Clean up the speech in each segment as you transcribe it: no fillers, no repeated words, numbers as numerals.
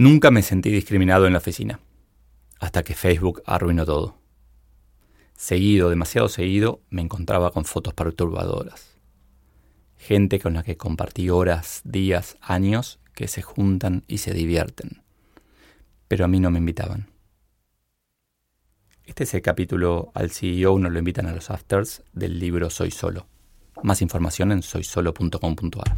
Nunca me sentí discriminado en la oficina, hasta que Facebook arruinó todo. Demasiado seguido, me encontraba con fotos perturbadoras. Gente con la que compartí horas, días, años, que se juntan y se divierten. Pero a mí no me invitaban. Este es el capítulo al CEO no lo invitan a los afters del libro Soy Solo. Más información en soysolo.com.ar.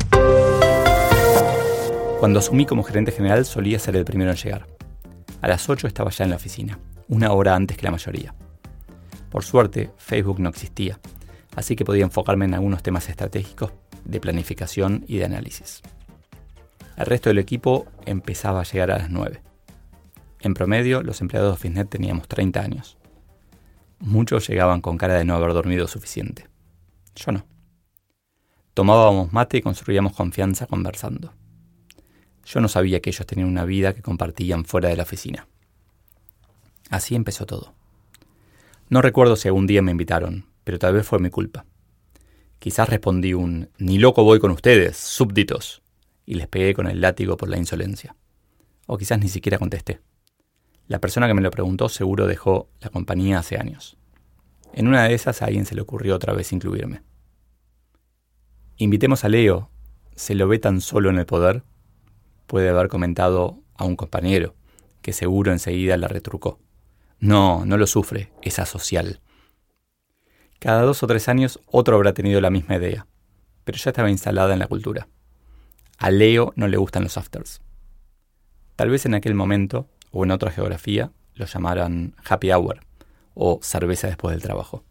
Cuando asumí como gerente general solía ser el primero en llegar. A las 8 estaba ya en la oficina, una hora antes que la mayoría. Por suerte, Facebook no existía, así que podía enfocarme en algunos temas estratégicos de planificación y de análisis. El resto del equipo empezaba a llegar a las 9. En promedio, los empleados de OfficeNet teníamos 30 años. Muchos llegaban con cara de no haber dormido suficiente. Yo no. Tomábamos mate y construíamos confianza conversando. Yo no sabía que ellos tenían una vida que compartían fuera de la oficina. Así empezó todo. No recuerdo si algún día me invitaron, pero tal vez fue mi culpa. Quizás respondí un «Ni loco voy con ustedes, súbditos», y les pegué con el látigo por la insolencia. O quizás ni siquiera contesté. La persona que me lo preguntó seguro dejó la compañía hace años. En una de esas a alguien se le ocurrió otra vez incluirme. Invitemos a Leo, se lo ve tan solo en el poder, puede haber comentado a un compañero, que seguro enseguida la retrucó. No lo sufre, es asocial. Cada 2 o 3 años otro habrá tenido la misma idea, pero ya estaba instalada en la cultura. A Leo no le gustan los afters. Tal vez en aquel momento, o en otra geografía, lo llamaran happy hour, o cerveza después del trabajo.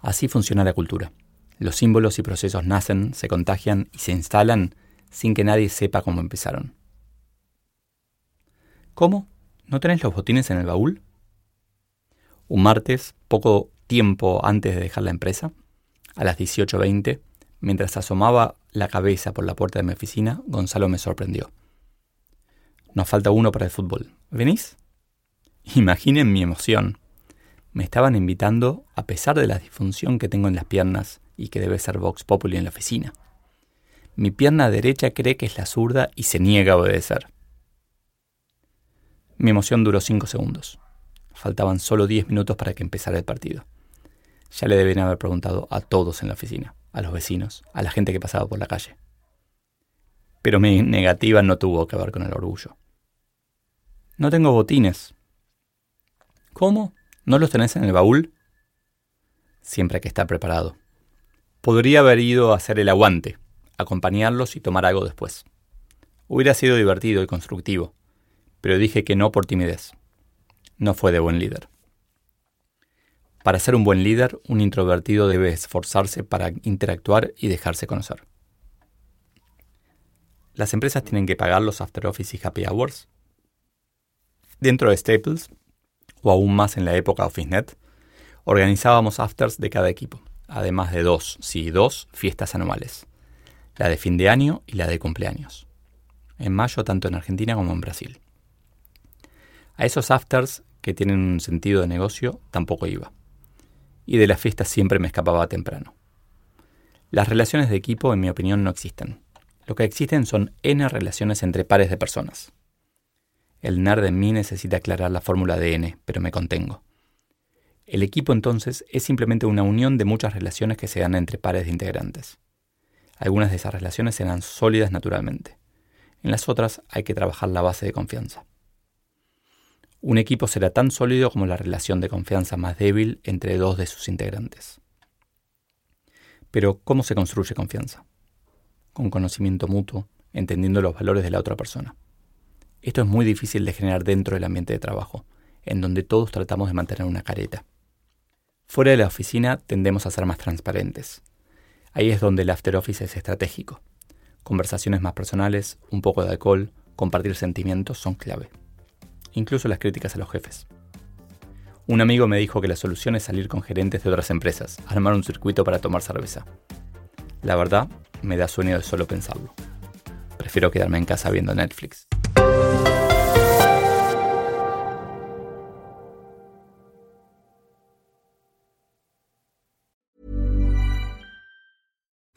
Así funciona la cultura. Los símbolos y procesos nacen, se contagian y se instalan sin que nadie sepa cómo empezaron. ¿Cómo? ¿No tenés los botines en el baúl? Un martes, poco tiempo antes de dejar la empresa, a las 18:20, mientras asomaba la cabeza por la puerta de mi oficina, Gonzalo me sorprendió. Nos falta uno para el fútbol. ¿Venís? Imaginen mi emoción. Me estaban invitando a pesar de la disfunción que tengo en las piernas y que debe ser Vox Populi en la oficina. Mi pierna derecha cree que es la zurda y se niega a obedecer. Mi emoción duró 5 segundos. Faltaban solo 10 minutos para que empezara el partido. Ya le debían haber preguntado a todos en la oficina, a los vecinos, a la gente que pasaba por la calle. Pero mi negativa no tuvo que ver con el orgullo. No tengo botines. ¿Cómo? ¿No los tenés en el baúl? Siempre hay que estar preparado. Podría haber ido a hacer el aguante, acompañarlos y tomar algo después. Hubiera sido divertido y constructivo, pero dije que no por timidez. No fue de buen líder. Para ser un buen líder, un introvertido debe esforzarse para interactuar y dejarse conocer. ¿Las empresas tienen que pagar los after office y happy hours? Dentro de Staples, o aún más en la época OfficeNet, organizábamos afters de cada equipo. Además de 2 fiestas anuales, la de fin de año y la de cumpleaños, en mayo tanto en Argentina como en Brasil. A esos afters que tienen un sentido de negocio tampoco iba, y de las fiestas siempre me escapaba temprano. Las relaciones de equipo, en mi opinión, no existen. Lo que existen son N relaciones entre pares de personas. El nerd en mí necesita aclarar la fórmula de N, pero me contengo. El equipo, entonces, es simplemente una unión de muchas relaciones que se dan entre pares de integrantes. Algunas de esas relaciones serán sólidas naturalmente. En las otras hay que trabajar la base de confianza. Un equipo será tan sólido como la relación de confianza más débil entre 2 de sus integrantes. Pero, ¿cómo se construye confianza? Con conocimiento mutuo, entendiendo los valores de la otra persona. Esto es muy difícil de generar dentro del ambiente de trabajo, en donde todos tratamos de mantener una careta. Fuera de la oficina tendemos a ser más transparentes. Ahí es donde el after office es estratégico. Conversaciones más personales, un poco de alcohol, compartir sentimientos son clave. Incluso las críticas a los jefes. Un amigo me dijo que la solución es salir con gerentes de otras empresas, armar un circuito para tomar cerveza. La verdad, me da sueño de solo pensarlo. Prefiero quedarme en casa viendo Netflix.